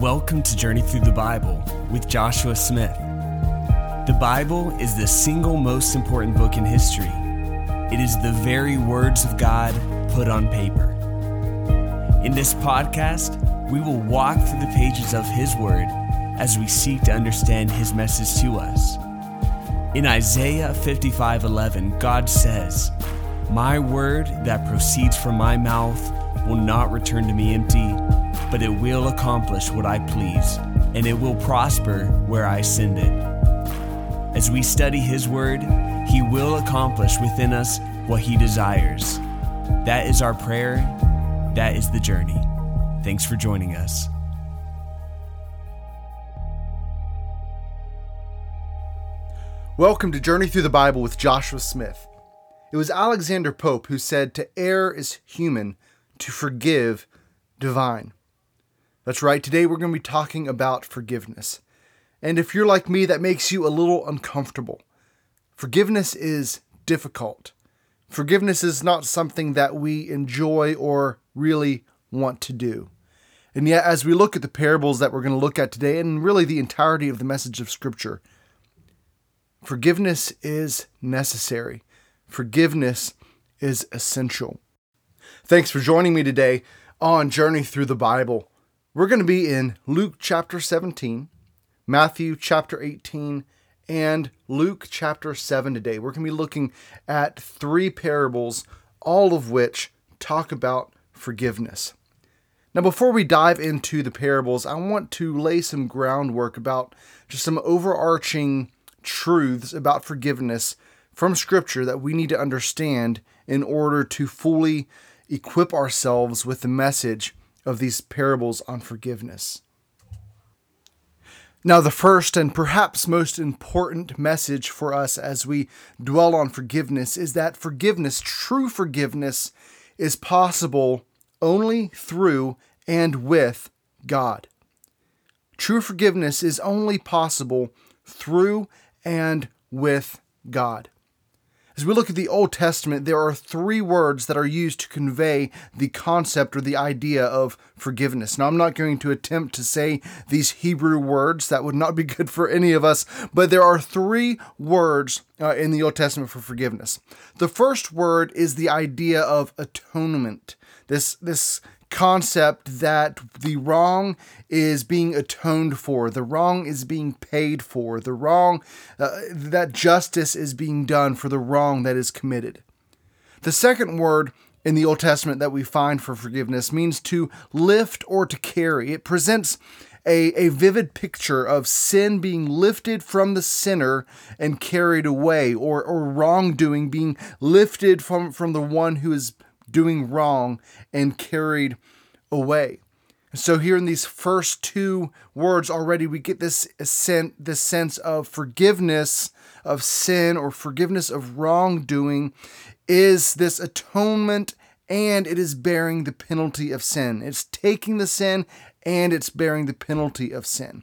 Welcome to Journey Through the Bible with Joshua Smith. The Bible is the single most important book in history. It is the very words of God put on paper. In this podcast, we will walk through the pages of His Word as we seek to understand His message to us. In Isaiah 55:11, God says, "My word that proceeds from my mouth will not return to me empty, but it will accomplish what I please, and it will prosper where I send it." As we study His Word, He will accomplish within us what He desires. That is our prayer. That is the journey. Thanks for joining us. Welcome to Journey Through the Bible with Joshua Smith. It was Alexander Pope who said, "To err is human, to forgive, divine." That's right, today we're going to be talking about forgiveness. And if you're like me, that makes you a little uncomfortable. Forgiveness is difficult. Forgiveness is not something that we enjoy or really want to do. And yet, as we look at the parables that we're going to look at today, and really the entirety of the message of Scripture, forgiveness is necessary. Forgiveness is essential. Thanks for joining me today on Journey Through the Bible. We're going to be in Luke chapter 17, Matthew chapter 18, and Luke chapter 7 today. We're going to be looking at three parables, all of which talk about forgiveness. Now, before we dive into the parables, I want to lay some groundwork about just some overarching truths about forgiveness from Scripture that we need to understand in order to fully equip ourselves with the message of these parables on forgiveness. Now, the first and perhaps most important message for us as we dwell on forgiveness is that forgiveness, true forgiveness, is possible only through and with God. True forgiveness is only possible through and with God. As we look at the Old Testament, there are three words that are used to convey the concept or the idea of forgiveness. Now, I'm not going to attempt to say these Hebrew words. That would not be good for any of us, but there are three words in the Old Testament for forgiveness. The first word is the idea of atonement. This concept that the wrong is being atoned for, the wrong is being paid for, the wrong, that justice is being done for the wrong that is committed. The second word in the Old Testament that we find for forgiveness means to lift or to carry. It presents a vivid picture of sin being lifted from the sinner and carried away, or wrongdoing being lifted from the one who is doing wrong and carried away. So here in these first two words already, we get this sense of forgiveness of sin or forgiveness of wrongdoing is this atonement, and it is bearing the penalty of sin. It's taking the sin and it's bearing the penalty of sin.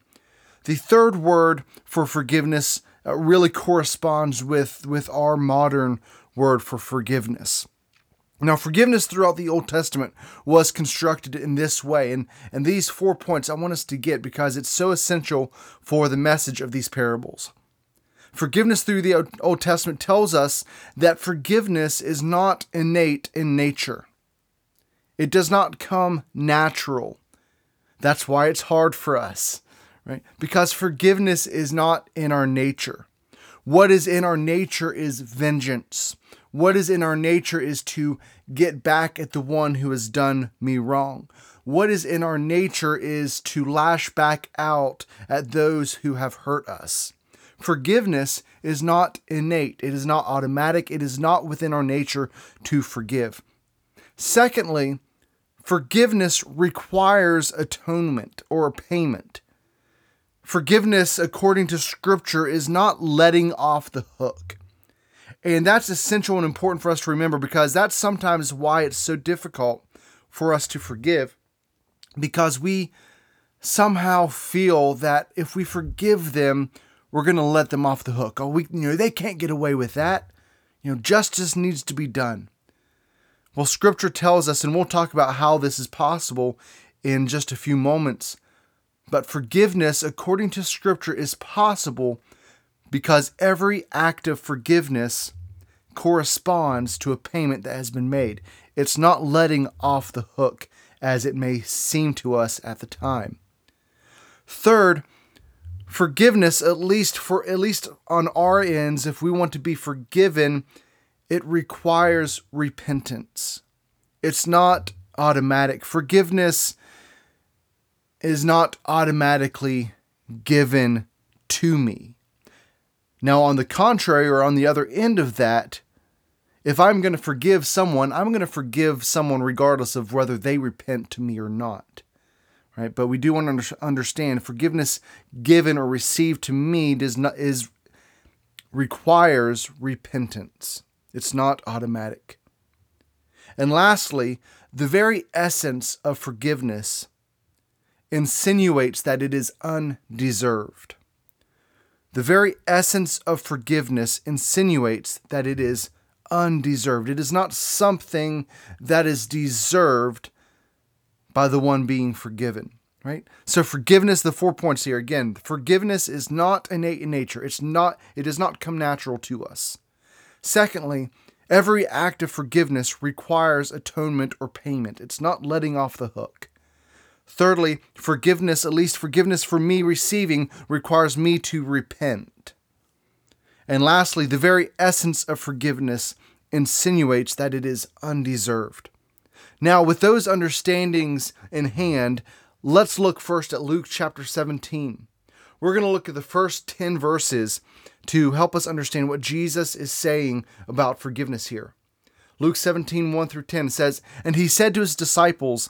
The third word for forgiveness really corresponds with our modern word for forgiveness. Now, forgiveness throughout the Old Testament was constructed in this way, and these 4 points I want us to get because it's so essential for the message of these parables. Forgiveness through the Old Testament tells us that forgiveness is not innate in nature. It does not come natural. That's why it's hard for us, right? Because forgiveness is not in our nature. What is in our nature is vengeance. What is in our nature is to get back at the one who has done me wrong. What is in our nature is to lash back out at those who have hurt us. Forgiveness is not innate. It is not automatic. It is not within our nature to forgive. Secondly, forgiveness requires atonement or payment. Forgiveness, according to Scripture, is not letting off the hook. And that's essential and important for us to remember, because that's sometimes why it's so difficult for us to forgive, because we somehow feel that if we forgive them, we're going to let them off the hook. Oh, they can't get away with that. Justice needs to be done. Well, Scripture tells us, and we'll talk about how this is possible in just a few moments, But forgiveness, according to Scripture, is possible because every act of forgiveness corresponds to a payment that has been made. It's not letting off the hook, as it may seem to us at the time. Third, forgiveness, at least on our ends, if we want to be forgiven, it requires repentance. It's not automatic. Forgiveness is not automatically given to me. Now, on the contrary, or on the other end of that, if I'm going to forgive someone, I'm going to forgive someone regardless of whether they repent to me or not. Right? But we do want to understand forgiveness given or received to me requires repentance. It's not automatic. And lastly, the very essence of forgiveness insinuates that it is undeserved. The very essence of forgiveness insinuates that it is undeserved. It is not something that is deserved by the one being forgiven, right? So forgiveness, the 4 points here, again, forgiveness is not innate in nature. It does not come natural to us. Secondly, every act of forgiveness requires atonement or payment. It's not letting off the hook. Thirdly, forgiveness, at least forgiveness for me receiving, requires me to repent. And lastly, the very essence of forgiveness insinuates that it is undeserved. Now, with those understandings in hand, let's look first at Luke chapter 17. We're going to look at the first 10 verses to help us understand what Jesus is saying about forgiveness here. Luke 17, 1 through 10 says, "And he said to his disciples,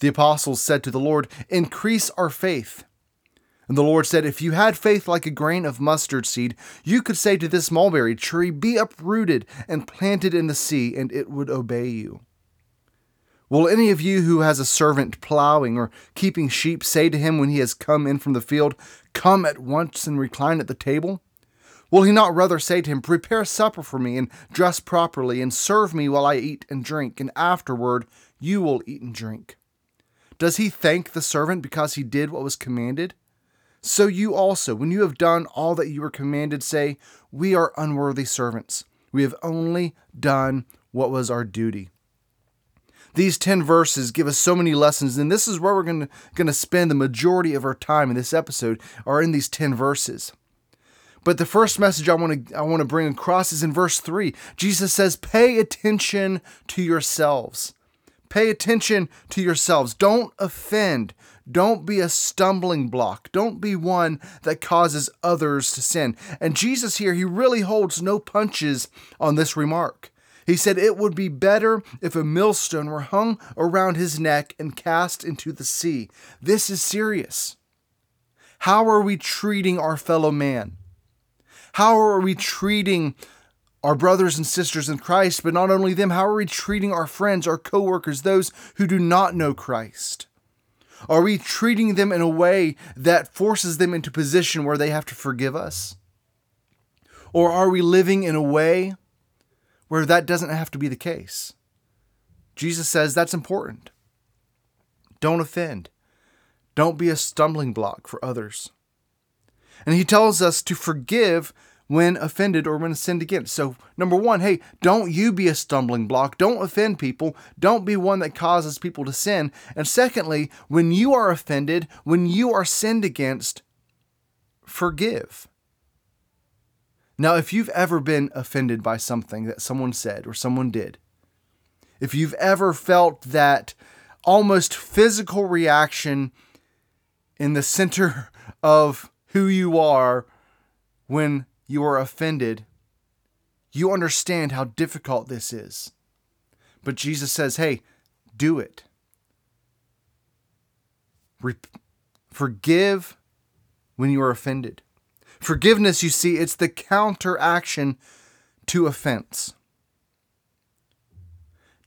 The apostles said to the Lord, 'Increase our faith.' And the Lord said, 'If you had faith like a grain of mustard seed, you could say to this mulberry tree, be uprooted and planted in the sea, and it would obey you. Will any of you who has a servant plowing or keeping sheep say to him when he has come in from the field, come at once and recline at the table? Will he not rather say to him, prepare supper for me and dress properly and serve me while I eat and drink, and afterward you will eat and drink? Does he thank the servant because he did what was commanded? So you also, when you have done all that you were commanded, say, we are unworthy servants. We have only done what was our duty.'" These 10 verses give us so many lessons, and this is where we're going to spend the majority of our time in this episode, are in these 10 verses. But the first message I want to bring across is in verse 3. Jesus says, "Pay attention to yourselves." Pay attention to yourselves. Don't offend. Don't be a stumbling block. Don't be one that causes others to sin. And Jesus here, he really holds no punches on this remark. He said it would be better if a millstone were hung around his neck and cast into the sea. This is serious. How are we treating our fellow man? How are we treating our brothers and sisters in Christ, but not only them, how are we treating our friends, our co-workers, those who do not know Christ? Are we treating them in a way that forces them into a position where they have to forgive us? Or are we living in a way where that doesn't have to be the case? Jesus says that's important. Don't offend. Don't be a stumbling block for others. And he tells us to forgive when offended or when sinned against. So number one, hey, don't you be a stumbling block. Don't offend people. Don't be one that causes people to sin. And secondly, when you are offended, when you are sinned against, forgive. Now, if you've ever been offended by something that someone said or someone did, if you've ever felt that almost physical reaction in the center of who you are when you are offended, you understand how difficult this is. But Jesus says, hey, do it. Forgive when you are offended. Forgiveness, you see, it's the counteraction to offense.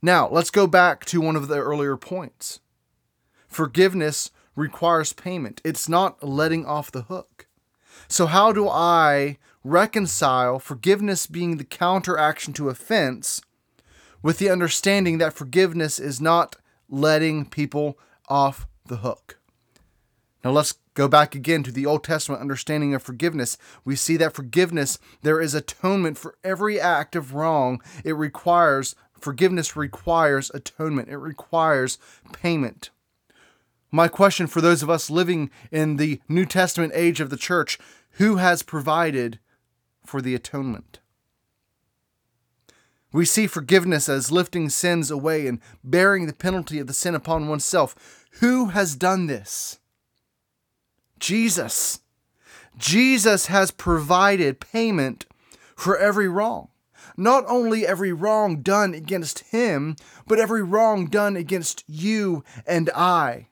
Now, let's go back to one of the earlier points. Forgiveness requires payment. It's not letting off the hook. So how do I reconcile forgiveness being the counteraction to offense with the understanding that forgiveness is not letting people off the hook? Now let's go back again to the Old Testament understanding of forgiveness. We see that forgiveness, there is atonement for every act of wrong. Forgiveness requires atonement. It requires payment. My question for those of us living in the New Testament age of the church, who has provided for the atonement? We see forgiveness as lifting sins away and bearing the penalty of the sin upon oneself. Who has done this? Jesus. Jesus has provided payment for every wrong. Not only every wrong done against him, but every wrong done against you and I.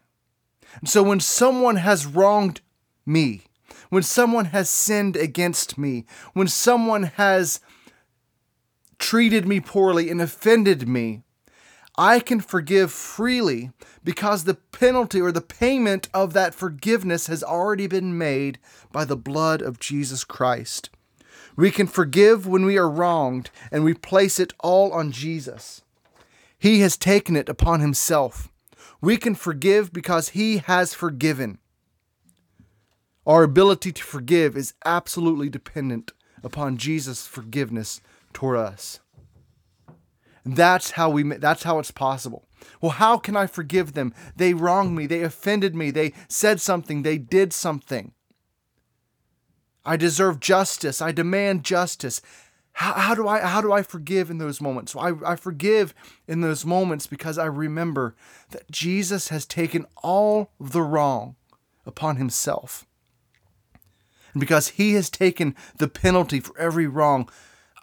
And so when someone has wronged me, when someone has sinned against me, when someone has treated me poorly and offended me, I can forgive freely because the penalty or the payment of that forgiveness has already been made by the blood of Jesus Christ. We can forgive when we are wronged, and we place it all on Jesus. He has taken it upon himself. We can forgive because he has forgiven. Our ability to forgive is absolutely dependent upon Jesus' forgiveness toward us. That's how it's possible. Well, how can I forgive them? They wronged me. They offended me. They said something. They did something. I deserve justice. I demand justice. How do I forgive in those moments? I forgive in those moments because I remember that Jesus has taken all the wrong upon himself. And because he has taken the penalty for every wrong,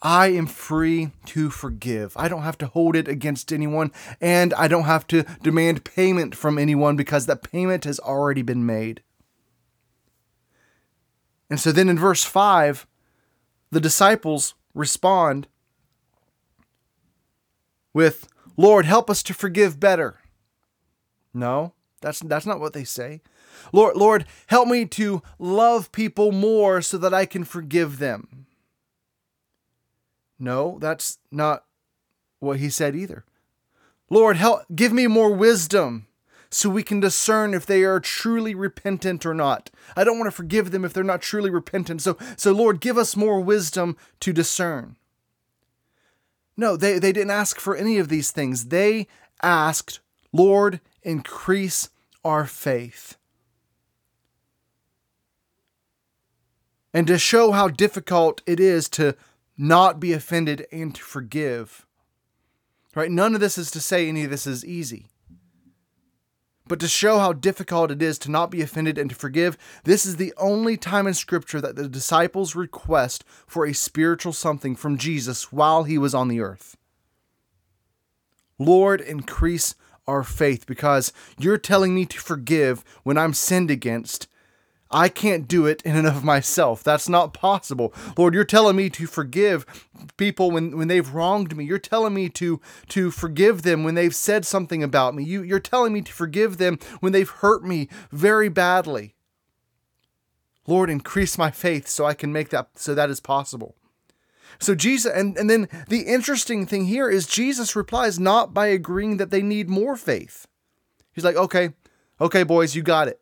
I am free to forgive. I don't have to hold it against anyone, and I don't have to demand payment from anyone because that payment has already been made. And so then in verse 5, the disciples respond with, "Lord, help us to forgive better." No, that's not what they say. Lord, help me to love people more so that I can forgive them. No, that's not what he said either. Lord, give me more wisdom so we can discern if they are truly repentant or not. I don't want to forgive them if they're not truly repentant. So Lord, give us more wisdom to discern. No, they didn't ask for any of these things. They asked, Lord, increase our faith. And to show how difficult it is to not be offended and to forgive, right? None of this is to say any of this is easy. But to show how difficult it is to not be offended and to forgive, this is the only time in Scripture that the disciples request for a spiritual something from Jesus while he was on the earth. Lord, increase our faith, because you're telling me to forgive when I'm sinned against. I can't do it in and of myself. That's not possible. Lord, you're telling me to forgive people when they've wronged me. You're telling me to forgive them when they've said something about me. You're telling me to forgive them when they've hurt me very badly. Lord, increase my faith so that is possible. So Jesus, and then the interesting thing here is Jesus replies not by agreeing that they need more faith. He's like, okay, boys, you got it.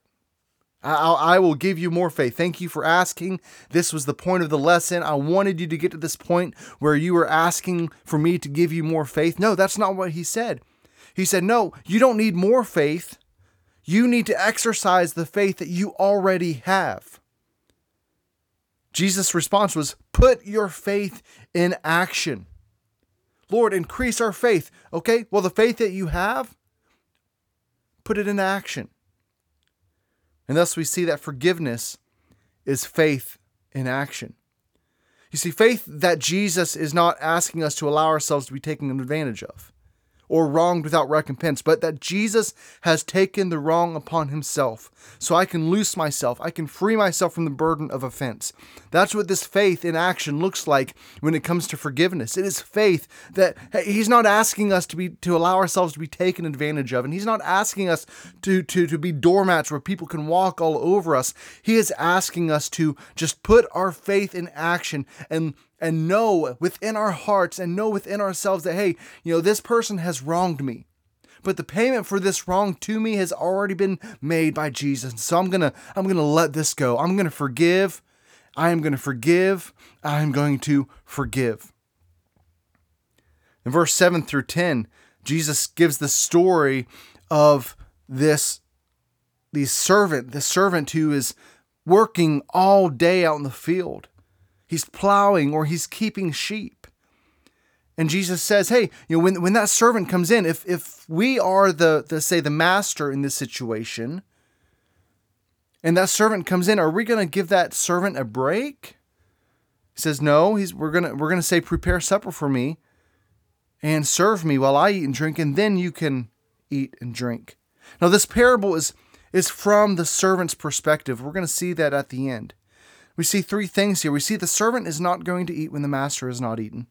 I will give you more faith. Thank you for asking. This was the point of the lesson. I wanted you to get to this point where you were asking for me to give you more faith. No, that's not what he said. He said, no, you don't need more faith. You need to exercise the faith that you already have. Jesus' response was, put your faith in action. Lord, increase our faith. Okay, well, the faith that you have, put it in action. And thus we see that forgiveness is faith in action. You see, faith that Jesus is not asking us to allow ourselves to be taken advantage of or wronged without recompense, but that Jesus has taken the wrong upon himself. So I can loose myself. I can free myself from the burden of offense. That's what this faith in action looks like when it comes to forgiveness. It is faith that he's not asking us to allow ourselves to be taken advantage of. And he's not asking us to be doormats where people can walk all over us. He is asking us to just put our faith in action and know within our hearts and know within ourselves that, hey, this person has wronged me, but the payment for this wrong to me has already been made by Jesus. So I'm going to let this go. I'm going to forgive. I am going to forgive. I am going to forgive. In verse 7 through 10, Jesus gives the story of this servant who is working all day out in the field. He's plowing or he's keeping sheep. And Jesus says, hey, when that servant comes in, if we are the master in this situation, and that servant comes in, are we going to give that servant a break? He says, no, we're going to say, prepare supper for me and serve me while I eat and drink, and then you can eat and drink. Now, this parable is from the servant's perspective. We're going to see that at the end. We see three things here. We see the servant is not going to eat when the master is not eaten.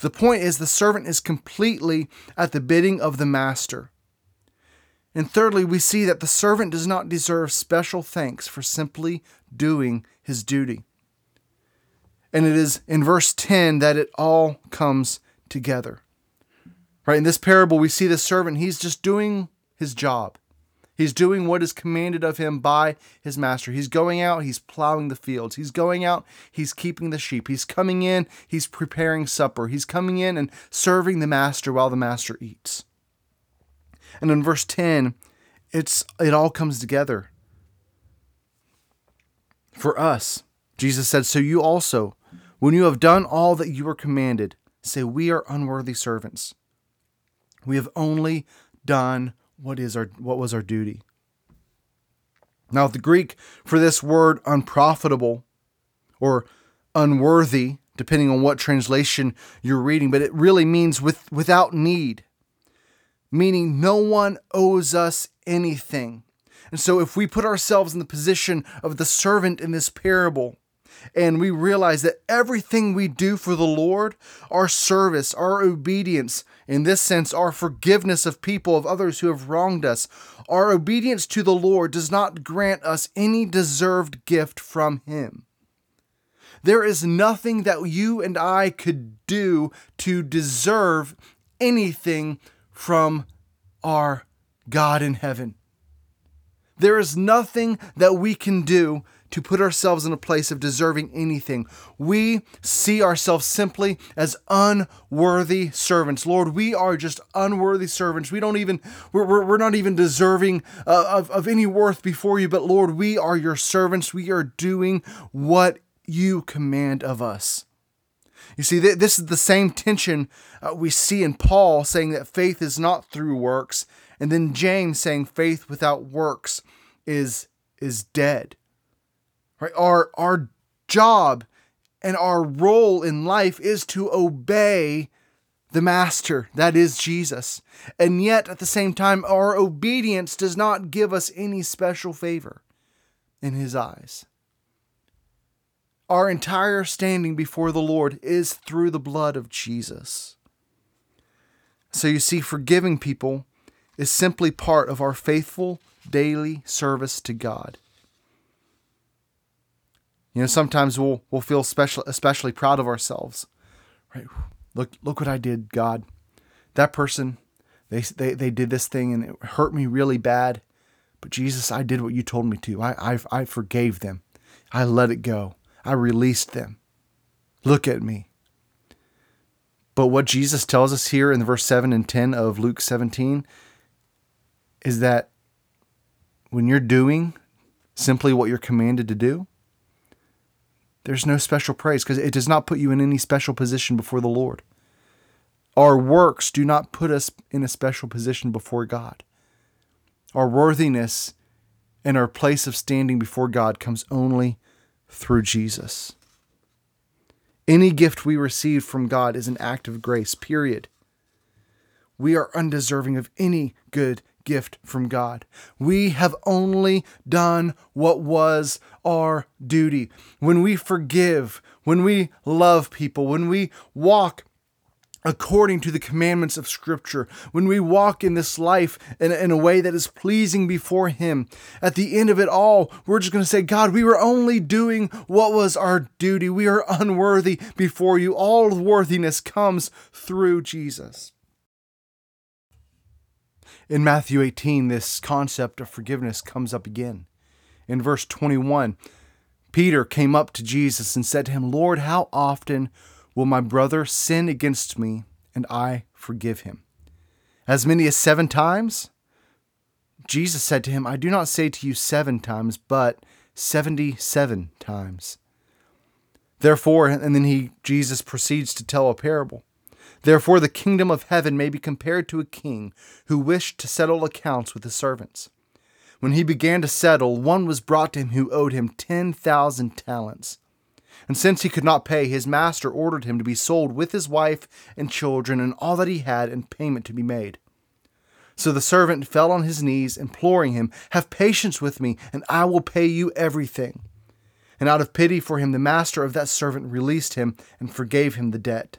The point is the servant is completely at the bidding of the master. And thirdly, we see that the servant does not deserve special thanks for simply doing his duty. And it is in verse 10 that it all comes together. Right? In this parable, we see the servant, he's just doing his job. He's doing what is commanded of him by his master. He's going out, he's plowing the fields. He's going out, he's keeping the sheep. He's coming in, he's preparing supper. He's coming in and serving the master while the master eats. And in verse 10, it all comes together. For us, Jesus said, so you also, when you have done all that you were commanded, say, we are unworthy servants. We have only done what was our duty. Now, the Greek for this word unprofitable or unworthy, depending on what translation you're reading, but it really means without need, meaning no one owes us anything. And so if we put ourselves in the position of the servant in this parable, and we realize that everything we do for the Lord, our service, our obedience, in this sense, our forgiveness of people, of others who have wronged us, our obedience to the Lord does not grant us any deserved gift from Him. There is nothing that you and I could do to deserve anything from our God in heaven. There is nothing that we can do to put ourselves in a place of deserving anything. We see ourselves simply as unworthy servants. Lord, we are just unworthy servants. We're not even deserving of any worth before you, but Lord, we are your servants. We are doing what you command of us. You see, this is the same tension we see in Paul saying that faith is not through works, and then James saying faith without works is dead. Right? Our job and our role in life is to obey the master, that is Jesus. And yet, at the same time, our obedience does not give us any special favor in his eyes. Our entire standing before the Lord is through the blood of Jesus. So you see, forgiving people is simply part of our faithful daily service to God. Sometimes we'll feel especially proud of ourselves, right? Look what I did, God. That person, they did this thing and it hurt me really bad. But Jesus, I did what you told me to. I forgave them. I let it go. I released them. Look at me. But what Jesus tells us here in the verse 7 and 10 of Luke 17 is that when you're doing simply what you're commanded to do, there's no special praise because it does not put you in any special position before the Lord. Our works do not put us in a special position before God. Our worthiness and our place of standing before God comes only through Jesus. Any gift we receive from God is an act of grace, period. we are undeserving of any good gift from God. We have only done what was our duty. When we forgive, when we love people, when we walk according to the commandments of Scripture, when we walk in this life in a way that is pleasing before Him, at the end of it all, we're just going to say, God, we were only doing what was our duty. We are unworthy before you. All worthiness comes through Jesus. In Matthew 18, this concept of forgiveness comes up again. In verse 21, Peter came up to Jesus and said to him, Lord, how often will my brother sin against me and I forgive him? As many as 7 times? Jesus said to him, I do not say to you 7 times, but 77 times. Therefore, and then Jesus proceeds to tell a parable. Therefore, the kingdom of heaven may be compared to a king who wished to settle accounts with his servants. When he began to settle, one was brought to him who owed him 10,000 talents. And since he could not pay, his master ordered him to be sold with his wife and children and all that he had, and payment to be made. So the servant fell on his knees, imploring him, Have patience with me, and I will pay you everything. And out of pity for him, the master of that servant released him and forgave him the debt.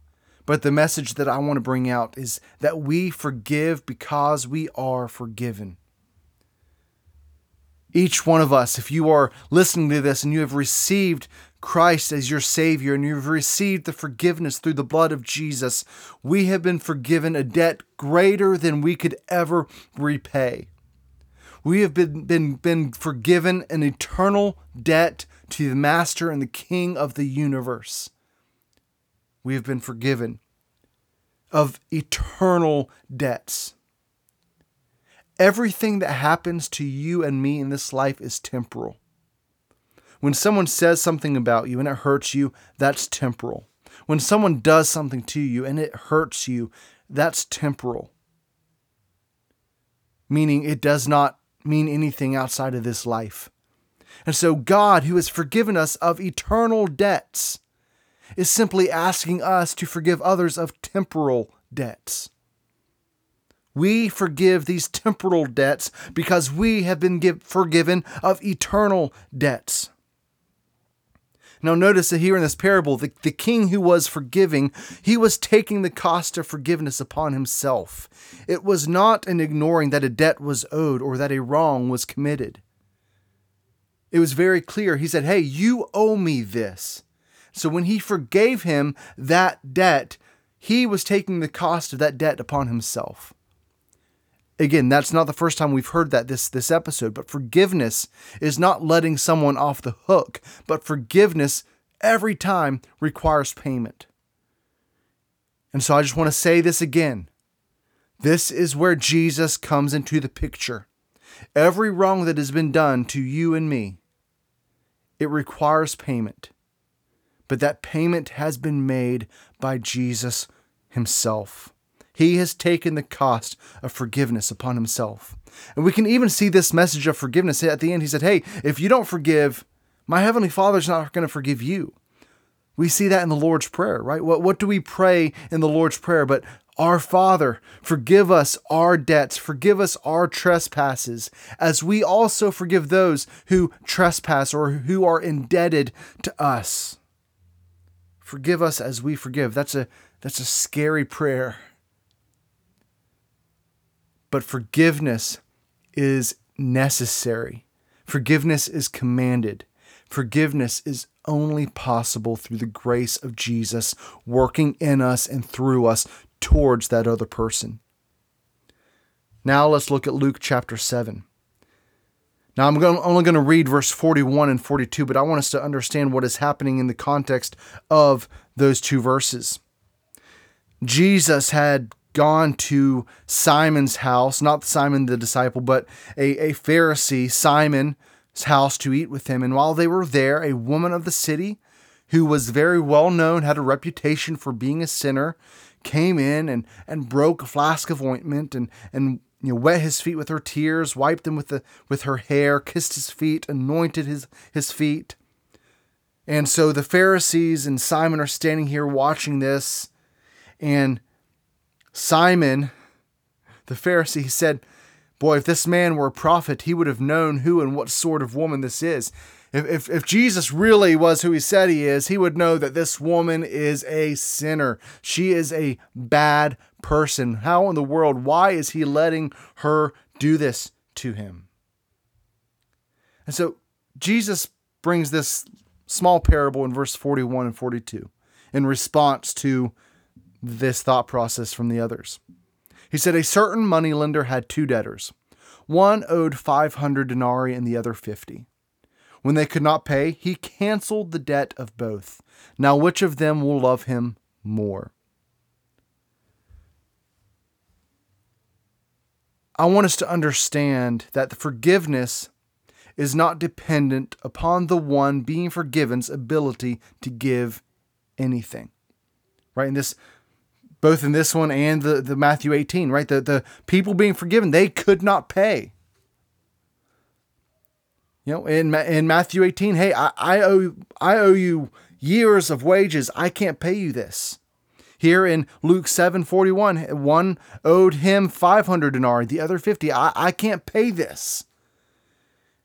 But the message that I want to bring out is that we forgive because we are forgiven. Each one of us, if you are listening to this and you have received Christ as your Savior and you've received the forgiveness through the blood of Jesus, we have been forgiven a debt greater than we could ever repay. We have been forgiven an eternal debt to the Master and the King of the universe. We have been forgiven of eternal debts. Everything that happens to you and me in this life is temporal. When someone says something about you and it hurts you, that's temporal. When someone does something to you and it hurts you, that's temporal. Meaning it does not mean anything outside of this life. And so God, who has forgiven us of eternal debts, is simply asking us to forgive others of temporal debts. We forgive these temporal debts because we have been forgiven of eternal debts. Now notice that here in this parable, the king who was forgiving, he was taking the cost of forgiveness upon himself. It was not an ignoring that a debt was owed or that a wrong was committed. It was very clear. He said, hey, you owe me this. So when he forgave him that debt, he was taking the cost of that debt upon himself. Again, that's not the first time we've heard that this episode, but forgiveness is not letting someone off the hook, but forgiveness every time requires payment. And so I just want to say this again. This is where Jesus comes into the picture. Every wrong that has been done to you and me, it requires payment. But that payment has been made by Jesus himself. He has taken the cost of forgiveness upon himself. And we can even see this message of forgiveness at the end. He said, hey, if you don't forgive, my heavenly Father's not going to forgive you. We see that in the Lord's Prayer, right? What do we pray in the Lord's Prayer? But our Father, forgive us our debts, forgive us our trespasses, as we also forgive those who trespass or who are indebted to us. Forgive us as we forgive. That's a scary prayer. But forgiveness is necessary. Forgiveness is commanded. Forgiveness is only possible through the grace of Jesus working in us and through us towards that other person. Now let's look at Luke chapter 7. Now I'm only going to read verse 41 and 42, but I want us to understand what is happening in the context of those two verses. Jesus had gone to Simon's house, not Simon the disciple, but a Pharisee, Simon's house, to eat with him. And while they were there, a woman of the city who was very well known, had a reputation for being a sinner, came in and broke a flask of ointment and wet his feet with her tears, wiped them with her hair, kissed his feet, anointed his feet. And so the Pharisees and Simon are standing here watching this. And Simon, the Pharisee, said, "Boy, if this man were a prophet, he would have known who and what sort of woman this is." If Jesus really was who he said he is, he would know that this woman is a sinner. She is a bad person. How in the world? Why is he letting her do this to him? And so Jesus brings this small parable in verse 41 and 42 in response to this thought process from the others. He said, "A certain moneylender had two debtors. One owed 500 denarii and the other 50. When they could not pay, he canceled the debt of both. Now which of them will love him more?" I want us to understand that the forgiveness is not dependent upon the one being forgiven's ability to give anything. Right? In this, both in this one and the Matthew 18, right? The people being forgiven, they could not pay. You know, in Matthew 18, hey, I owe you years of wages. I can't pay you this. Here in Luke 7:41, one owed him 500 denarii, the other 50. I can't pay this.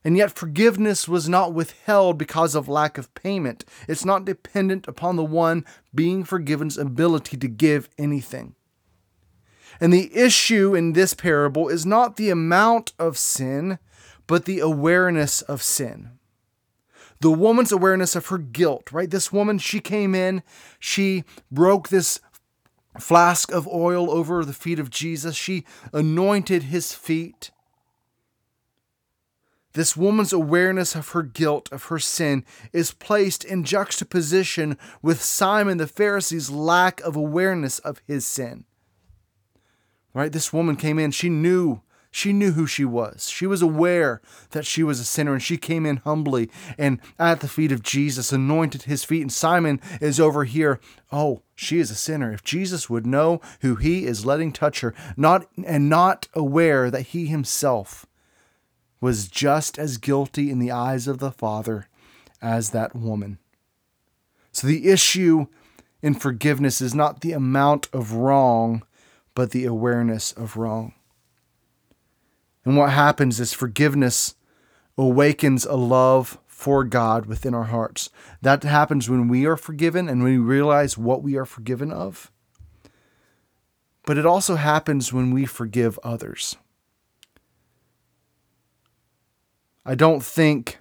And yet forgiveness was not withheld because of lack of payment. It's not dependent upon the one being forgiven's ability to give anything. And the issue in this parable is not the amount of sin, but the awareness of sin. The woman's awareness of her guilt, right? This woman, she came in, she broke this flask of oil over the feet of Jesus. She anointed his feet. This woman's awareness of her guilt, of her sin, is placed in juxtaposition with Simon the Pharisee's lack of awareness of his sin. Right? This woman came in, she knew who she was. She was aware that she was a sinner, and she came in humbly and at the feet of Jesus, anointed his feet. And Simon is over here. Oh, she is a sinner. If Jesus would know who he is letting touch her, not aware that he himself was just as guilty in the eyes of the Father as that woman. So the issue in forgiveness is not the amount of wrong, but the awareness of wrong. And what happens is forgiveness awakens a love for God within our hearts. That happens when we are forgiven and when we realize what we are forgiven of. But it also happens when we forgive others. I don't think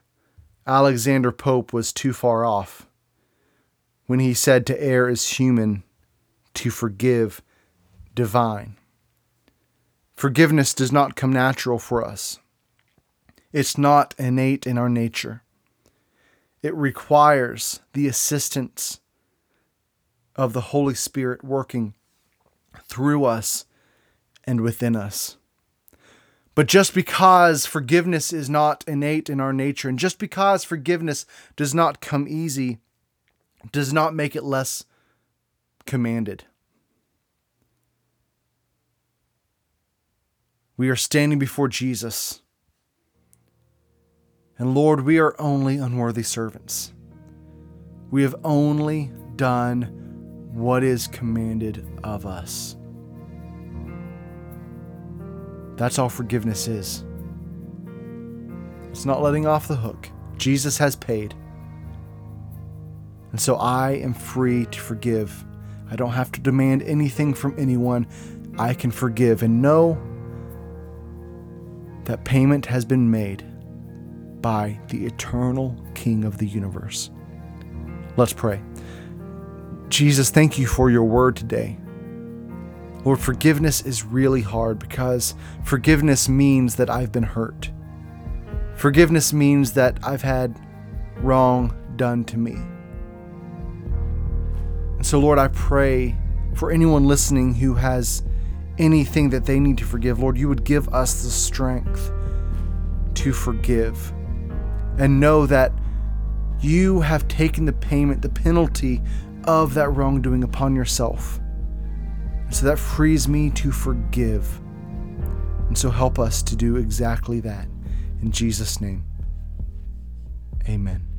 Alexander Pope was too far off when he said to err is human, to forgive divine. Forgiveness does not come natural for us. It's not innate in our nature. It requires the assistance of the Holy Spirit working through us and within us. But just because forgiveness is not innate in our nature, and just because forgiveness does not come easy, does not make it less commanded. We are standing before Jesus. And Lord, we are only unworthy servants. We have only done what is commanded of us. That's all forgiveness is. It's not letting off the hook. Jesus has paid. And so I am free to forgive. I don't have to demand anything from anyone. I can forgive and know that payment has been made by the eternal King of the universe. Let's pray. Jesus, thank you for your word today. Lord, forgiveness is really hard because forgiveness means that I've been hurt. Forgiveness means that I've had wrong done to me. And so, Lord, I pray for anyone listening who has anything that they need to forgive. Lord, you would give us the strength to forgive and know that you have taken the payment, the penalty of that wrongdoing upon yourself. So that frees me to forgive. And so help us to do exactly that. In Jesus' name, amen.